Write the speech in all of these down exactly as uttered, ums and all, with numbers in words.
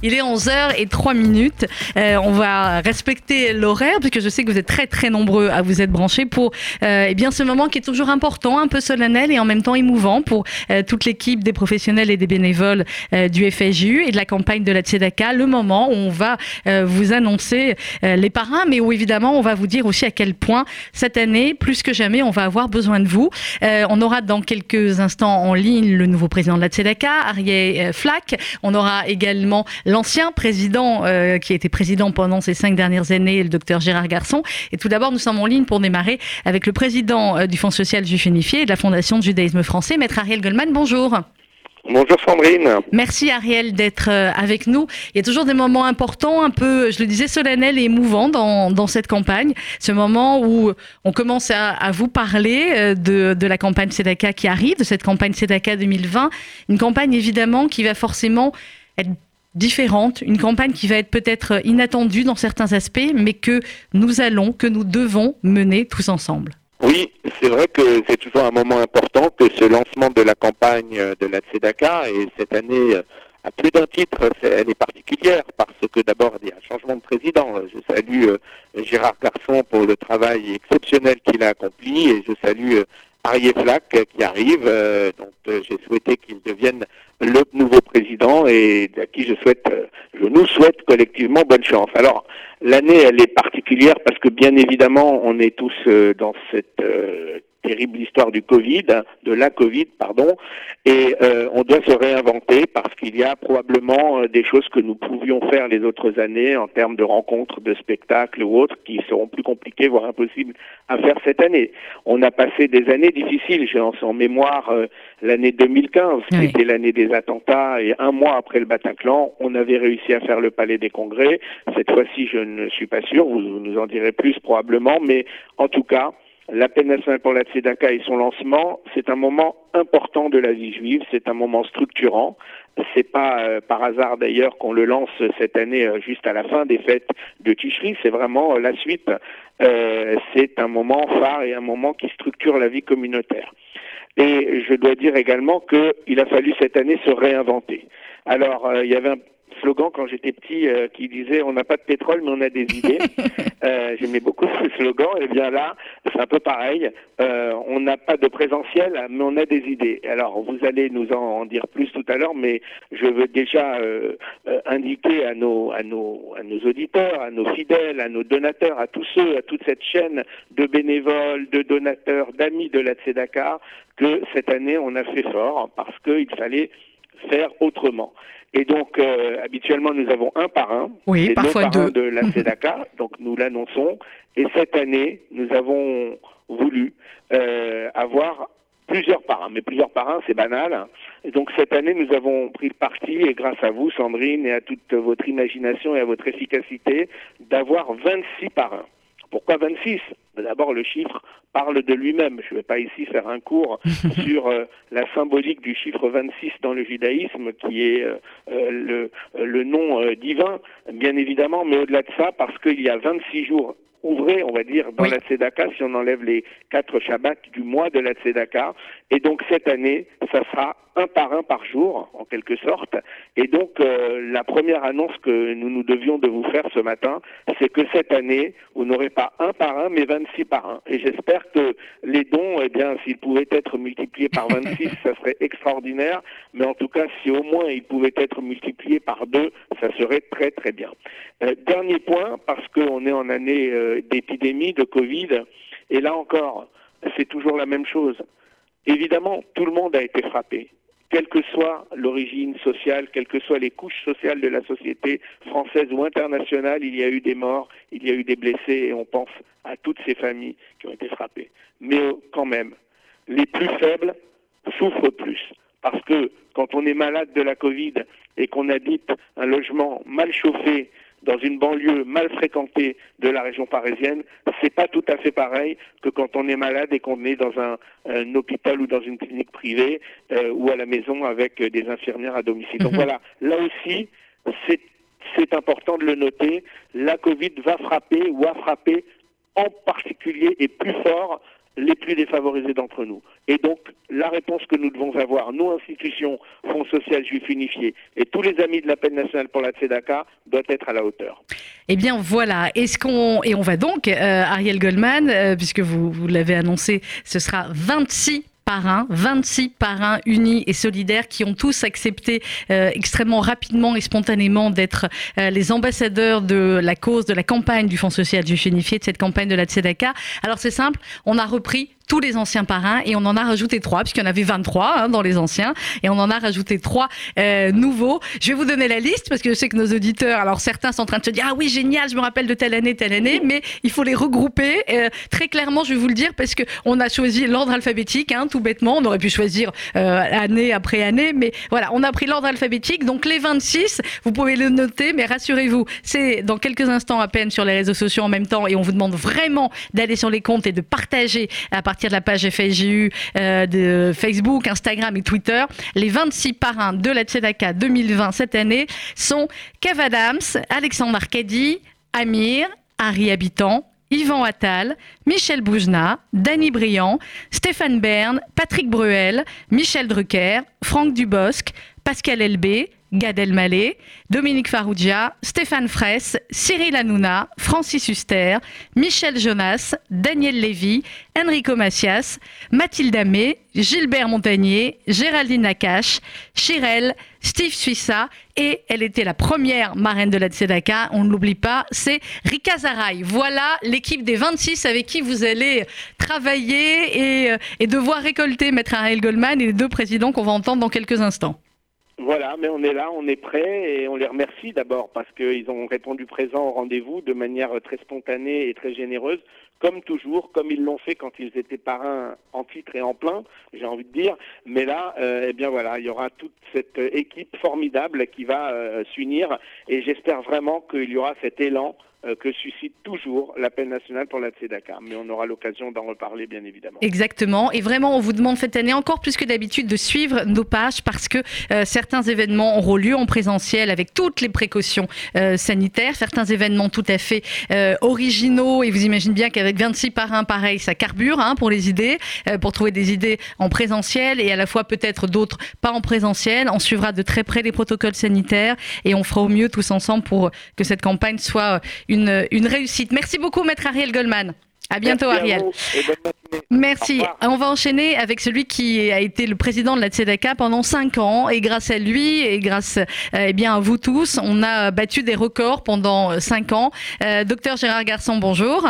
Il est onze heures zéro trois. Euh, on va respecter l'horaire puisque je sais que vous êtes très très nombreux à vous être branchés pour euh, eh bien, ce moment qui est toujours important, un peu solennel et en même temps émouvant pour euh, toute l'équipe des professionnels et des bénévoles euh, du F S J U et de la campagne de la Tsedaka. Le moment où on va euh, vous annoncer euh, les parrains, mais où évidemment on va vous dire aussi à quel point cette année, plus que jamais, on va avoir besoin de vous. Euh, on aura dans quelques instants en ligne le nouveau président de la Tsedaka, Arié Flach. On aura également l'ancien président euh, qui était président pendant ces cinq dernières années, le docteur Gérard Garçon. Et tout d'abord, nous sommes en ligne pour démarrer avec le président euh, du Fonds social juif unifié et de la Fondation du judaïsme français, maître Ariel Goldman. Bonjour. Bonjour Sandrine. Merci Ariel d'être avec nous. Il y a toujours des moments importants, un peu, je le disais, solennels et émouvants dans, dans cette campagne. Ce moment où on commence à, à vous parler de, de la campagne Tsedaka qui arrive, de cette campagne Tsedaka deux mille vingt. Une campagne évidemment qui va forcément être différente, une campagne qui va être peut-être inattendue dans certains aspects, mais que nous allons, que nous devons mener tous ensemble. Oui, c'est vrai que c'est toujours un moment important que ce lancement de la campagne de la Tsedaka, et cette année, à plus d'un titre, elle est particulière parce que d'abord, il y a un changement de président. Je salue Gérard Garçon pour le travail exceptionnel qu'il a accompli et je salue Arié Flach qui arrive, dont j'ai souhaité qu'il devienne le nouveau président et à qui je souhaite, je nous souhaite collectivement bonne chance. Alors, l'année, elle est particulière parce que bien évidemment, on est tous dans cette euh, terrible histoire du Covid, de la Covid, pardon, et euh, on doit se réinventer parce qu'il y a probablement des choses que nous pouvions faire les autres années en termes de rencontres, de spectacles ou autres qui seront plus compliquées, voire impossibles à faire cette année. On a passé des années difficiles, j'ai en, en mémoire euh, l'année deux mille quinze, qui était l'année des attentats, et un mois après le Bataclan, on avait réussi à faire le Palais des Congrès. Cette fois-ci, je ne suis pas sûr, vous nous en direz plus probablement, mais en tout cas, la peine nationale pour la Tsedaka et son lancement, c'est un moment important de la vie juive, c'est un moment structurant. C'est pas euh, par hasard d'ailleurs qu'on le lance cette année euh, juste à la fin des fêtes de Tishri, c'est vraiment euh, la suite. Euh, c'est un moment phare et un moment qui structure la vie communautaire. Et je dois dire également qu'il a fallu cette année se réinventer. Alors, euh, il y avait un slogan quand j'étais petit euh, qui disait on n'a pas de pétrole mais on a des idées. euh, j'aimais beaucoup ce slogan. Et bien là c'est un peu pareil, euh, on n'a pas de présentiel mais on a des idées. Alors vous allez nous en, en dire plus tout à l'heure, mais je veux déjà euh, euh, indiquer à nos, à, nos, à nos auditeurs, à nos fidèles, à nos donateurs, à tous ceux, à toute cette chaîne de bénévoles, de donateurs, d'amis de la Tsedaka, que cette année on a fait fort parce qu'il fallait faire autrement. Et donc, euh, habituellement, nous avons un parrain, oui, parfois deux, de la Tsedaka, donc nous l'annonçons. Et cette année, nous avons voulu euh, avoir plusieurs parrains. Mais plusieurs parrains, c'est banal. Et donc, cette année, nous avons pris le parti, et grâce à vous, Sandrine, et à toute votre imagination et à votre efficacité, d'avoir vingt-six parrains. Pourquoi vingt-six ? D'abord, le chiffre parle de lui-même. Je ne vais pas ici faire un cours sur euh, la symbolique du chiffre vingt-six dans le judaïsme, qui est euh, le, le nom euh, divin, bien évidemment, mais au-delà de ça, parce qu'il y a vingt-six jours ouvrés, on va dire, dans oui. la Tsedaka, si on enlève les quatre Shabbats du mois de la Tsedaka. Et donc, cette année, ça sera un par un par jour, en quelque sorte. Et donc, euh, la première annonce que nous nous devions de vous faire ce matin, c'est que cette année, vous n'aurez pas un par un, mais vingt-six par un. Et j'espère que les dons, eh bien, s'ils pouvaient être multipliés par vingt-six, ça serait extraordinaire. Mais en tout cas, si au moins ils pouvaient être multipliés par deux, ça serait très, très bien. Euh, dernier point, parce qu'on est en année euh, d'épidémie, de Covid, et là encore, c'est toujours la même chose. Évidemment, tout le monde a été frappé. Quelle que soit l'origine sociale, quelles que soient les couches sociales de la société française ou internationale, il y a eu des morts, il y a eu des blessés, et on pense à toutes ces familles qui ont été frappées. Mais quand même, les plus faibles souffrent plus. Parce que quand on est malade de la Covid et qu'on habite un logement mal chauffé, dans une banlieue mal fréquentée de la région parisienne, c'est pas tout à fait pareil que quand on est malade et qu'on est dans un, un hôpital ou dans une clinique privée euh, ou à la maison avec des infirmières à domicile. Donc voilà, là aussi, c'est, c'est important de le noter, la Covid va frapper ou a frappé en particulier et plus fort les plus défavorisés d'entre nous. Et donc, la réponse que nous devons avoir, nous, institutions, Fonds social juif unifié et tous les amis de l'appel national pour la Tsedaka, doit être à la hauteur. Eh bien, voilà. Est-ce qu'on... Et on va donc, euh, Ariel Goldman, euh, puisque vous, vous l'avez annoncé, ce sera vingt-six parrains, vingt-six parrains unis et solidaires qui ont tous accepté euh, extrêmement rapidement et spontanément d'être euh, les ambassadeurs de la cause, de la campagne du Fonds social juif unifié, de cette campagne de la Tzedaka. Alors c'est simple, on a repris tous les anciens parrains et on en a rajouté trois, puisqu'il y en avait vingt-trois hein, dans les anciens, et on en a rajouté trois euh, nouveaux. Je vais vous donner la liste, parce que je sais que nos auditeurs, alors certains sont en train de se dire « Ah oui, génial, je me rappelle de telle année, telle année », mais il faut les regrouper. Euh, très clairement, je vais vous le dire, parce qu'on a choisi l'ordre alphabétique, hein, tout bêtement, on aurait pu choisir euh, année après année, mais voilà, on a pris l'ordre alphabétique, donc les vingt-six, vous pouvez le noter, mais rassurez-vous, c'est dans quelques instants à peine sur les réseaux sociaux en même temps, et on vous demande vraiment d'aller sur les comptes et de partager à partir de la page F S J U euh, de Facebook, Instagram et Twitter. Les vingt-six parrains de la Tzedaka deux mille vingt cette année sont Kev Adams, Alexandre Arcady, Amir, Harry Habitant, Yvan Attal, Michel Bouzna, Dani Briand, Stéphane Bern, Patrick Bruel, Michel Drucker, Franck Dubosc, Pascal Elbé, Gad Elmaleh, Dominique Farrugia, Stéphane Freiss, Cyril Hanouna, Francis Huster, Michel Jonasz, Daniel Lévi, Enrico Macias, Mathilde Amé, Gilbert Montagné, Géraldine Nakache, Shirel, Steve Suissa et elle était la première marraine de la Tzedaka, on ne l'oublie pas, c'est Rika Zaraï. Voilà l'équipe des vingt-six avec qui vous allez travailler et, et devoir récolter Maître Ariel Goldman et les deux présidents qu'on va entendre dans quelques instants. Voilà, mais on est là, on est prêt et on les remercie d'abord parce qu'ils ont répondu présent au rendez-vous de manière très spontanée et très généreuse, comme toujours, comme ils l'ont fait quand ils étaient parrains en titre et en plein, j'ai envie de dire. Mais là, euh, eh bien voilà, il y aura toute cette équipe formidable qui va euh, s'unir et j'espère vraiment qu'il y aura cet élan que suscite toujours l'appel national pour la Tzedaka. Mais on aura l'occasion d'en reparler, bien évidemment. Exactement. Et vraiment, on vous demande cette année, encore plus que d'habitude, de suivre nos pages parce que euh, certains événements auront lieu en présentiel avec toutes les précautions euh, sanitaires. Certains événements tout à fait euh, originaux. Et vous imaginez bien qu'avec vingt-six parrains, pareil, ça carbure hein, pour les idées, euh, pour trouver des idées en présentiel et à la fois peut-être d'autres pas en présentiel. On suivra de très près les protocoles sanitaires et on fera au mieux tous ensemble pour que cette campagne soit Une, une réussite. Merci beaucoup, Maître Ariel Goldman. À bientôt, merci Ariel. À Merci. On va enchaîner avec celui qui a été le président de la Tzedaka pendant cinq ans et grâce à lui et grâce eh bien, à vous tous, on a battu des records pendant cinq ans. Euh, Docteur Gérard Garçon, bonjour.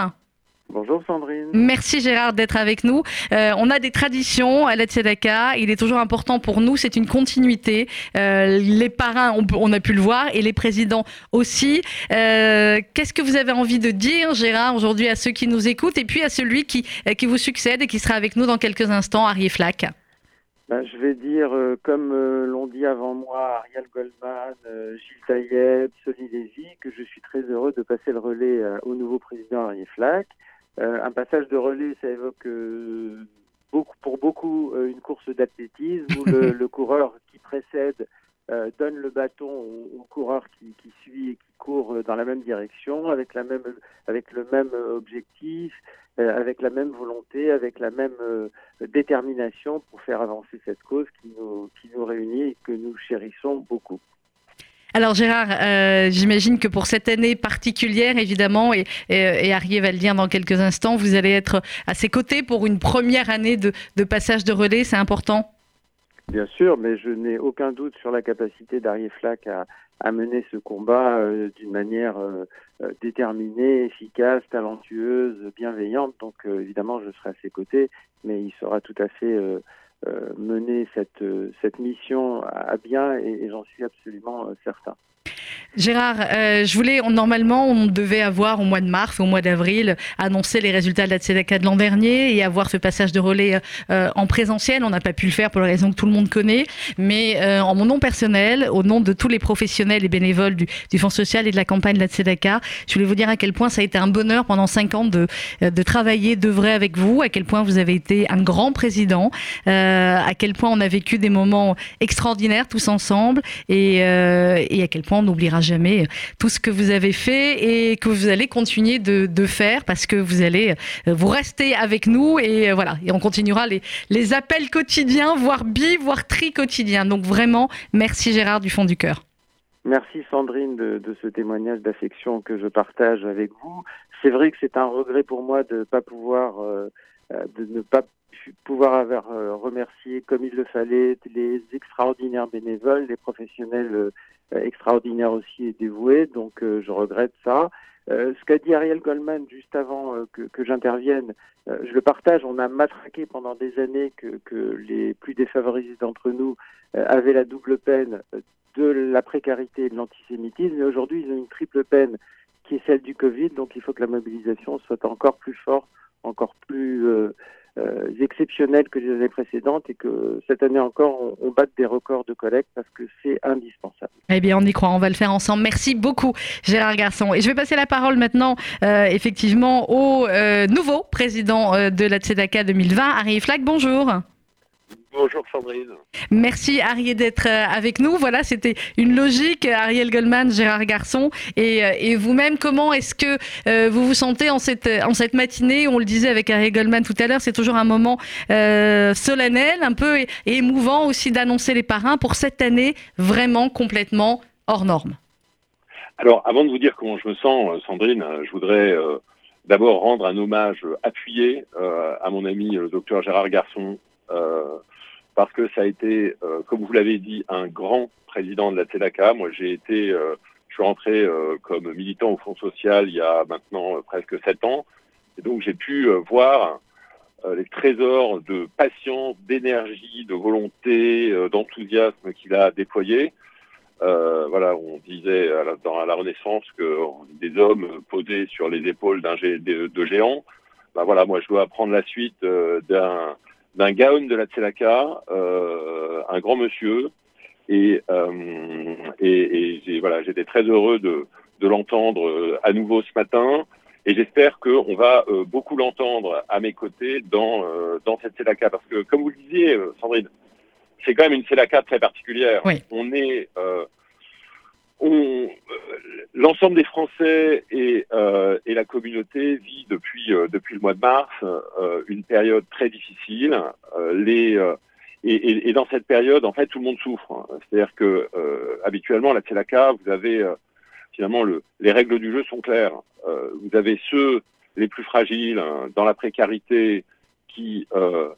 Bonjour Sandrine. Merci Gérard d'être avec nous. Euh, on a des traditions à la Tzedaka. Il est toujours important pour nous, c'est une continuité. Euh, les parrains, on, on a pu le voir, et les présidents aussi. Euh, qu'est-ce que vous avez envie de dire Gérard aujourd'hui à ceux qui nous écoutent et puis à celui qui, qui vous succède et qui sera avec nous dans quelques instants, Arié Flach? Ben, je vais dire, euh, comme euh, l'ont dit avant moi, Ariel Goldman, euh, Gilles Taïeb, Soli Lévy, que je suis très heureux de passer le relais euh, au nouveau président Arié Flach. Euh, un passage de relais, ça évoque euh, beaucoup, pour beaucoup euh, une course d'athlétisme où le, le coureur qui précède euh, donne le bâton au, au coureur qui, qui suit et qui court dans la même direction, avec, la même, avec le même objectif, euh, avec la même volonté, avec la même euh, détermination pour faire avancer cette cause qui nous, qui nous réunit et que nous chérissons beaucoup. Alors Gérard, euh, j'imagine que pour cette année particulière, évidemment, et, et, et Arié va le dire dans quelques instants, vous allez être à ses côtés pour une première année de, de passage de relais, c'est important ? Bien sûr, mais je n'ai aucun doute sur la capacité d'Arié Flach à, à mener ce combat euh, d'une manière euh, déterminée, efficace, talentueuse, bienveillante. Donc euh, évidemment, je serai à ses côtés, mais il sera tout à fait... Euh, Euh, mener cette, euh, cette mission à bien et, et j'en suis absolument euh, certain. Gérard, euh, je voulais, on, normalement on devait avoir au mois de mars, au mois d'avril, annoncer les résultats de la Tzedaka de l'an dernier et avoir ce passage de relais euh, en présentiel. On n'a pas pu le faire pour les raisons que tout le monde connaît, mais euh, en mon nom personnel, au nom de tous les professionnels et bénévoles du, du Fonds social et de la campagne de la Tzedaka, je voulais vous dire à quel point ça a été un bonheur pendant cinq ans de, de travailler de vrai avec vous, à quel point vous avez été un grand président, euh, à quel point on a vécu des moments extraordinaires tous ensemble et, euh, et à quel point on oublie n'oubliera jamais tout ce que vous avez fait et que vous allez continuer de, de faire, parce que vous allez vous rester avec nous et voilà, et on continuera les, les appels quotidiens, voire bi, voire tri quotidiens. Donc vraiment, merci Gérard du fond du cœur. Merci Sandrine de, de ce témoignage d'affection que je partage avec vous. C'est vrai que c'est un regret pour moi de pas pouvoir, euh, de ne pas pouvoir avoir euh, remercié comme il le fallait les extraordinaires bénévoles, les professionnels euh, extraordinaires aussi et dévoués. Donc euh, je regrette ça. Euh, ce qu'a dit Ariel Goldman juste avant euh, que, que j'intervienne, euh, je le partage. On a matraqué pendant des années que, que les plus défavorisés d'entre nous euh, avaient la double peine euh, de la précarité et de l'antisémitisme. Mais aujourd'hui, ils ont une triple peine qui est celle du Covid. Donc il faut que la mobilisation soit encore plus forte, encore plus euh, euh, exceptionnelle que les années précédentes, et que cette année encore, on, on batte des records de collecte parce que c'est indispensable. Eh bien, on y croit, on va le faire ensemble. Merci beaucoup, Gérard Garçon. Et je vais passer la parole maintenant, euh, effectivement, au euh, nouveau président euh, de la Tsedaka deux mille vingt, Arié Flach. Bonjour. Bonjour Sandrine. Merci Arié d'être avec nous. Voilà, c'était une logique, Ariel Goldman, Gérard Garçon et, et vous-même. Comment est-ce que euh, vous vous sentez en cette, en cette matinée? On le disait avec Ariel Goldman tout à l'heure, c'est toujours un moment euh, solennel, un peu é- émouvant aussi d'annoncer les parrains pour cette année vraiment complètement hors norme. Alors, avant de vous dire comment je me sens, Sandrine, je voudrais... Euh, d'abord rendre un hommage appuyé euh, à mon ami le docteur Gérard Garçon, euh, parce que ça a été, euh, comme vous l'avez dit, un grand président de la Tsedaka. Moi, j'ai été, euh, je suis rentré euh, comme militant au Fonds social il y a maintenant euh, presque sept ans, et donc j'ai pu euh, voir euh, les trésors de patience, d'énergie, de volonté, euh, d'enthousiasme qu'il a déployé. Euh, voilà, on disait à la, dans, à la Renaissance que des hommes posés sur les épaules d'un gé, de, de géants. Bah voilà, moi je dois prendre la suite euh, d'un, d'un gaon de la Tsedaka, euh, un grand monsieur, et, euh, et, et, et voilà, j'étais très heureux de, de l'entendre à nouveau ce matin, et j'espère qu'on va euh, beaucoup l'entendre à mes côtés dans, euh, dans cette Tsedaka, parce que comme vous le disiez, Sandrine, c'est quand même une Tsedaka très particulière. Oui. On est, euh, on, euh, l'ensemble des Français et, euh, et la communauté vit depuis euh, depuis le mois de mars euh, une période très difficile. Euh, les euh, et, et, et dans cette période, en fait, tout le monde souffre. C'est-à-dire que euh, habituellement, la Tsedaka, vous avez euh, finalement le, les règles du jeu sont claires. Euh, vous avez ceux les plus fragiles hein, dans la précarité qui euh,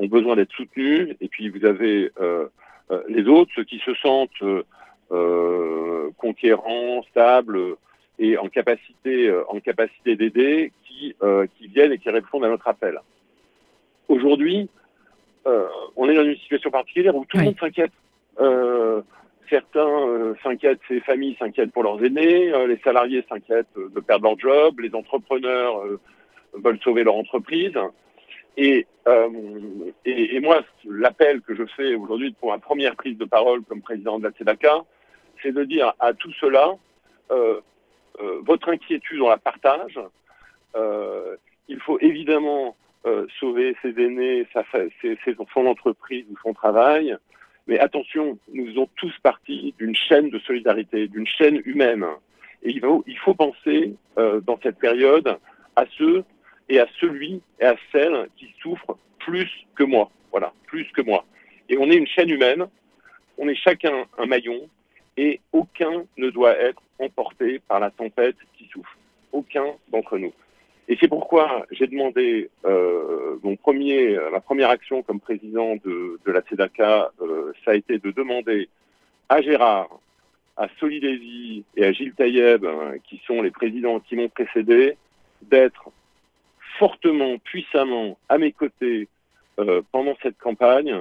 ont besoin d'être soutenus, et puis vous avez euh, euh, les autres, ceux qui se sentent euh, euh, conquérants, stables et en capacité, euh, en capacité d'aider, qui, euh, qui viennent et qui répondent à notre appel. Aujourd'hui, euh, on est dans une situation particulière où tout le oui. monde s'inquiète. Euh, certains euh, s'inquiètent, ces familles s'inquiètent pour leurs aînés, euh, les salariés s'inquiètent euh, de perdre leur job, les entrepreneurs euh, veulent sauver leur entreprise. Et, euh, et, et moi, l'appel que je fais aujourd'hui pour ma première prise de parole comme président de la Tsedaka, c'est de dire à tout cela, euh, euh, votre inquiétude, on la partage. Euh, il faut évidemment euh, sauver ses aînés, sa, ses, ses, son entreprise ou son travail. Mais attention, nous faisons tous partie d'une chaîne de solidarité, d'une chaîne humaine. Et il faut, il faut penser euh, dans cette période à ceux et à celui et à celle qui souffre plus que moi. Voilà, plus que moi. Et on est une chaîne humaine, on est chacun un maillon, et aucun ne doit être emporté par la tempête qui souffle. Aucun d'entre nous. Et c'est pourquoi j'ai demandé euh, mon premier, ma première action comme président de, de la Tsedaka, euh, ça a été de demander à Gérard, à Soli Lévy et à Gilles Taïeb, hein, qui sont les présidents qui m'ont précédé, d'être fortement, puissamment, à mes côtés euh, pendant cette campagne,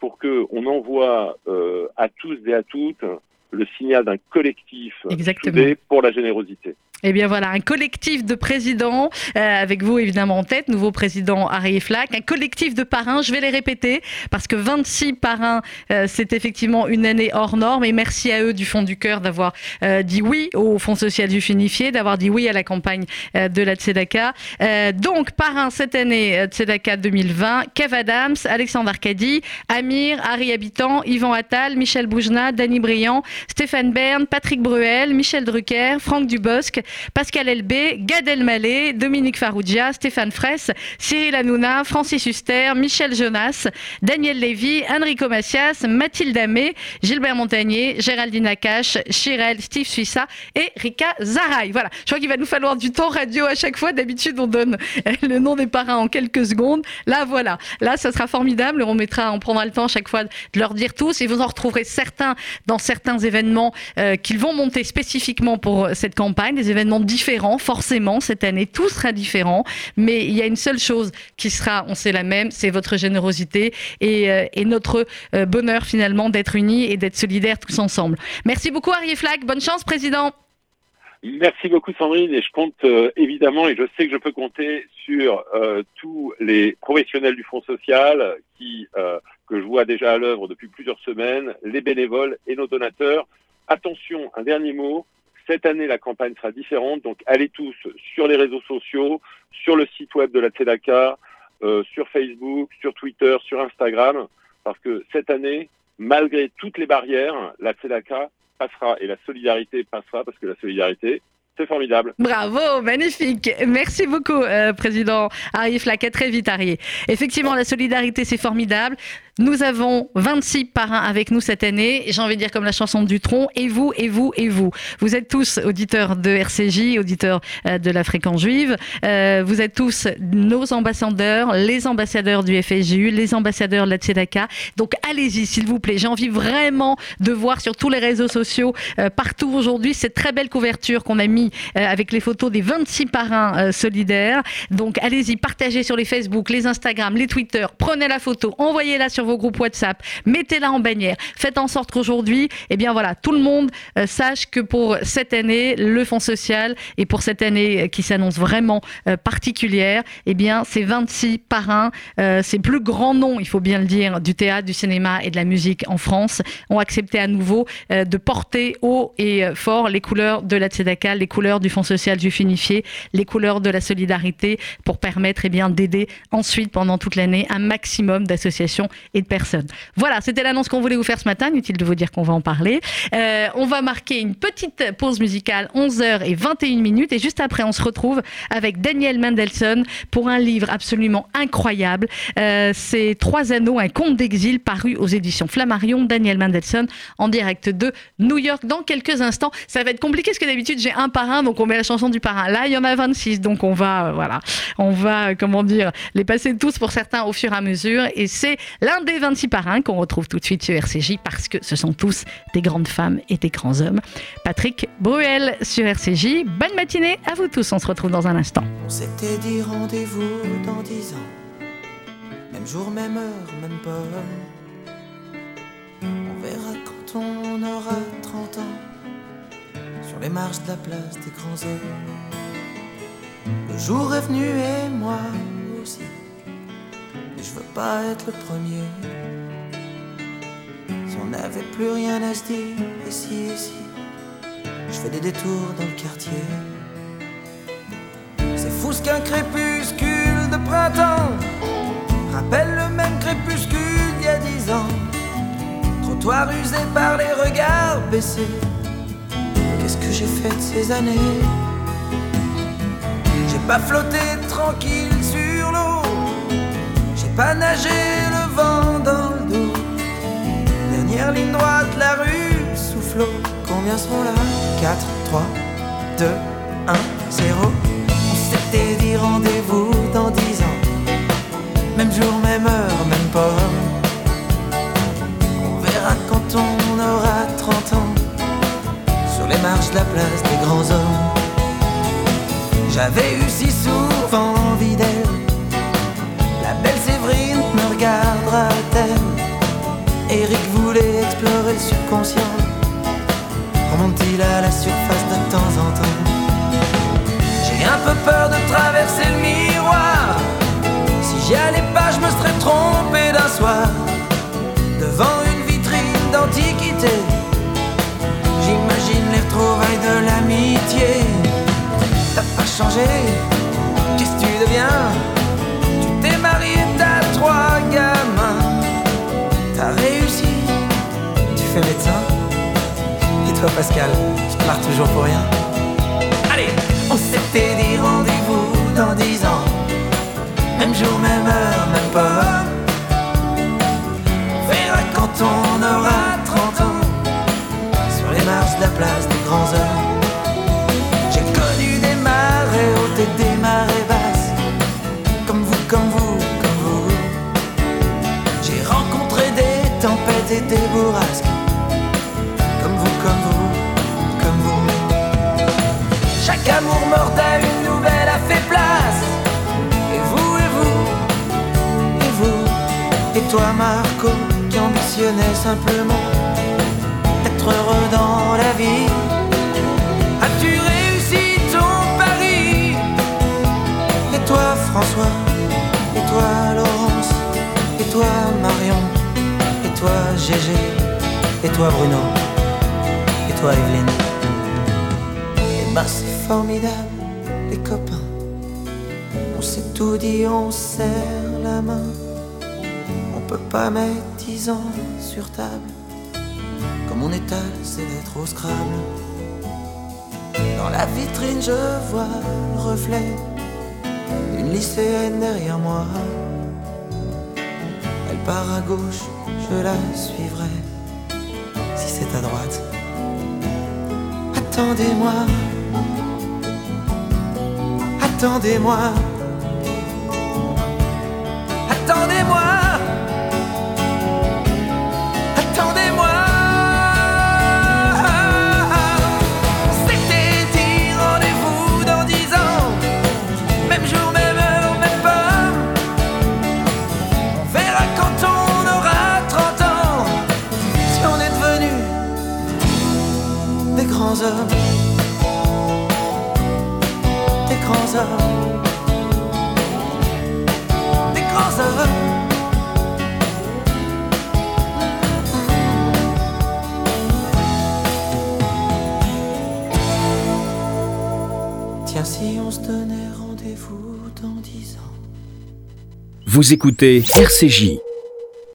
pour qu'on envoie euh, à tous et à toutes le signal d'un collectif soudé pour la générosité. Eh bien voilà, un collectif de présidents, euh, avec vous évidemment en tête, nouveau président Arié Flach, un collectif de parrains, je vais les répéter, parce que vingt-six parrains, euh, c'est effectivement une année hors norme, et merci à eux du fond du cœur d'avoir euh, dit oui au Fonds social juif unifié, d'avoir dit oui à la campagne euh, de la Tsedaka. Euh, donc, parrains cette année, Tsedaka deux mille vingt, Kev Adams, Alexandre Arcady, Amir, Harry Habitant, Yvan Attal, Michel Bouzna, Dani Briand, Stéphane Bern, Patrick Bruel, Michel Drucker, Franck Dubosc, Pascal Elbé, Gad Elmaleh, Dominique Farrugia, Stéphane Freiss, Cyril Hanouna, Francis Huster, Michel Jonasz, Daniel Lévi, Enrico Macias, Mathilde Amé, Gilbert Montagné, Géraldine Nakache, Shirel, Steve Suissa et Rika Zaraï. Voilà, je crois qu'il va nous falloir du temps radio à chaque fois. D'habitude, on donne le nom des parrains en quelques secondes. Là, voilà. Là, ça sera formidable. On mettra, on prendra le temps chaque fois de leur dire tous. Et vous en retrouverez certains dans certains événements euh, qu'ils vont monter spécifiquement pour cette campagne. Des événements différents, forcément. Cette année, tout sera différent. Mais il y a une seule chose qui sera, on sait la même, c'est votre générosité et, euh, et notre euh, bonheur, finalement, d'être unis et d'être solidaires tous ensemble. Merci beaucoup, Arié Flach. Bonne chance, Président. Merci beaucoup Sandrine, et je compte euh, évidemment, et je sais que je peux compter sur euh, tous les professionnels du Fonds social qui euh, que je vois déjà à l'œuvre depuis plusieurs semaines, les bénévoles et nos donateurs. Attention, un dernier mot, cette année la campagne sera différente, donc allez tous sur les réseaux sociaux, sur le site web de la Tsedaka, euh, sur Facebook, sur Twitter, sur Instagram, parce que cette année, malgré toutes les barrières, la Tsedaka passera et la solidarité passera, parce que la solidarité, c'est formidable. Bravo, magnifique. Merci beaucoup, euh, Président Arié Flach. À très vite, Arié. Effectivement, la solidarité, c'est formidable. Nous avons vingt-six parrains avec nous cette année. J'ai envie de dire comme la chanson du Tron, et vous, et vous, et vous. Vous êtes tous auditeurs de R C J, auditeurs de la fréquence juive. Euh, vous êtes tous nos ambassadeurs, les ambassadeurs du F S J U, les ambassadeurs de la Tsedaka. Donc allez-y, s'il vous plaît. J'ai envie vraiment de voir sur tous les réseaux sociaux, euh, partout aujourd'hui, cette très belle couverture qu'on a mis euh, avec les photos des vingt-six parrains euh, solidaires. Donc allez-y, partagez sur les Facebook, les Instagram, les Twitter. Prenez la photo, envoyez-la sur vos groupes WhatsApp, mettez-la en bannière, faites en sorte qu'aujourd'hui, eh bien voilà, tout le monde euh, sache que pour cette année, le Fonds social, et pour cette année euh, qui s'annonce vraiment euh, particulière, eh bien, ces vingt-six parrains, euh, ces plus grands noms, il faut bien le dire, du théâtre, du cinéma et de la musique en France, ont accepté à nouveau euh, de porter haut et euh, fort les couleurs de la Tsedaka, les couleurs du Fonds social juif unifié, les couleurs de la solidarité, pour permettre, eh bien, d'aider ensuite, pendant toute l'année, un maximum d'associations et de personnes. Voilà, c'était l'annonce qu'on voulait vous faire ce matin. Inutile de vous dire qu'on va en parler. Euh, on va marquer une petite pause musicale, onze heures vingt et une, et juste après, on se retrouve avec Daniel Mendelssohn pour un livre absolument incroyable. Euh, c'est Trois anneaux, un conte d'exil, paru aux éditions Flammarion. Daniel Mendelssohn en direct de New York dans quelques instants. Ça va être compliqué parce que d'habitude, j'ai un parrain, donc on met la chanson du parrain. Là, il y en a vingt-six, donc on va, euh, voilà, on va, euh, comment dire, les passer tous pour certains au fur et à mesure. Et c'est l'un des vingt-six parrains qu'on retrouve tout de suite sur R C J, parce que ce sont tous des grandes femmes et des grands hommes. Patrick Bruel sur R C J, bonne matinée à vous tous, on se retrouve dans un instant. On s'était dit rendez-vous dans dix ans, même jour, même heure, même pas. On verra quand on aura trente ans, sur les marches de la place des grands hommes. Le jour est venu et moi aussi, mais je veux pas être le premier. Si on n'avait plus rien à se dire, ici, ici, je fais des détours dans le quartier. C'est fou ce qu'un crépuscule de printemps rappelle le même crépuscule d'il y a dix ans. Trottoir usé par les regards baissés, qu'est-ce que j'ai fait de ces années? J'ai pas flotté tranquille sur l'eau, pas nager le vent dans le dos. Dernière ligne droite, la rue sous flot. Combien seront là? Quatre, trois, deux, un, zéro. On s'était dit rendez-vous dans dix ans, même jour, même heure, même pas. On verra quand on aura trente ans, sur les marches de la place des grands hommes. J'avais eu si souvent envie d'elle, la belle Séverine me regardera-t-elle? Eric voulait explorer le subconscient, remonte-t-il à la surface de temps en temps? J'ai un peu peur de traverser le miroir, si j'y allais pas je me serais trompé d'un soir. Devant une vitrine d'antiquité, j'imagine les retrouvailles de l'amitié. T'as pas changé, qu'est-ce que tu deviens? Marié, t'as trois gamins, t'as réussi, tu fais médecin. toi Pascal, je pars toujours pour rien. Allez, on s'était dit rendez-vous dans dix ans, même jour, même heure, même pas. On verra quand on aura trente ans, sur les marches de la place des grands hommes. J'ai connu des marées hautes et des marées basses, comme vous, comme vous, comme vous. J'ai rencontré des tempêtes et des bourrasques, comme vous, comme vous, comme vous. Chaque amour mort à une nouvelle a fait place, et vous, et vous, et vous. Et toi Marco, qui ambitionnait simplement d'être heureux dans la vie. As-tu réussi ton pari? Et toi François, et toi Laurence, et toi Marion, et toi Gégé, et toi Bruno, et toi Evelyne. Et ben c'est formidable les copains, on s'est tout dit, on serre la main. On peut pas mettre dix ans sur table, comme on étale ses lettres au Scrabble. Dans la vitrine je vois le reflet d'une lycéenne derrière moi. Elle part à gauche, je la suivrai si c'est à droite. Attendez-moi, attendez-moi, attendez-moi, attendez-moi. C'était dit rendez-vous dans dix ans, même jour, même heure, même pas. On verra quand on aura trente ans, si on est devenus des grands hommes. Des grands hommes, des grands hommes. Tiens, si on se donnait rendez-vous dans dix ans. Vous écoutez R C J.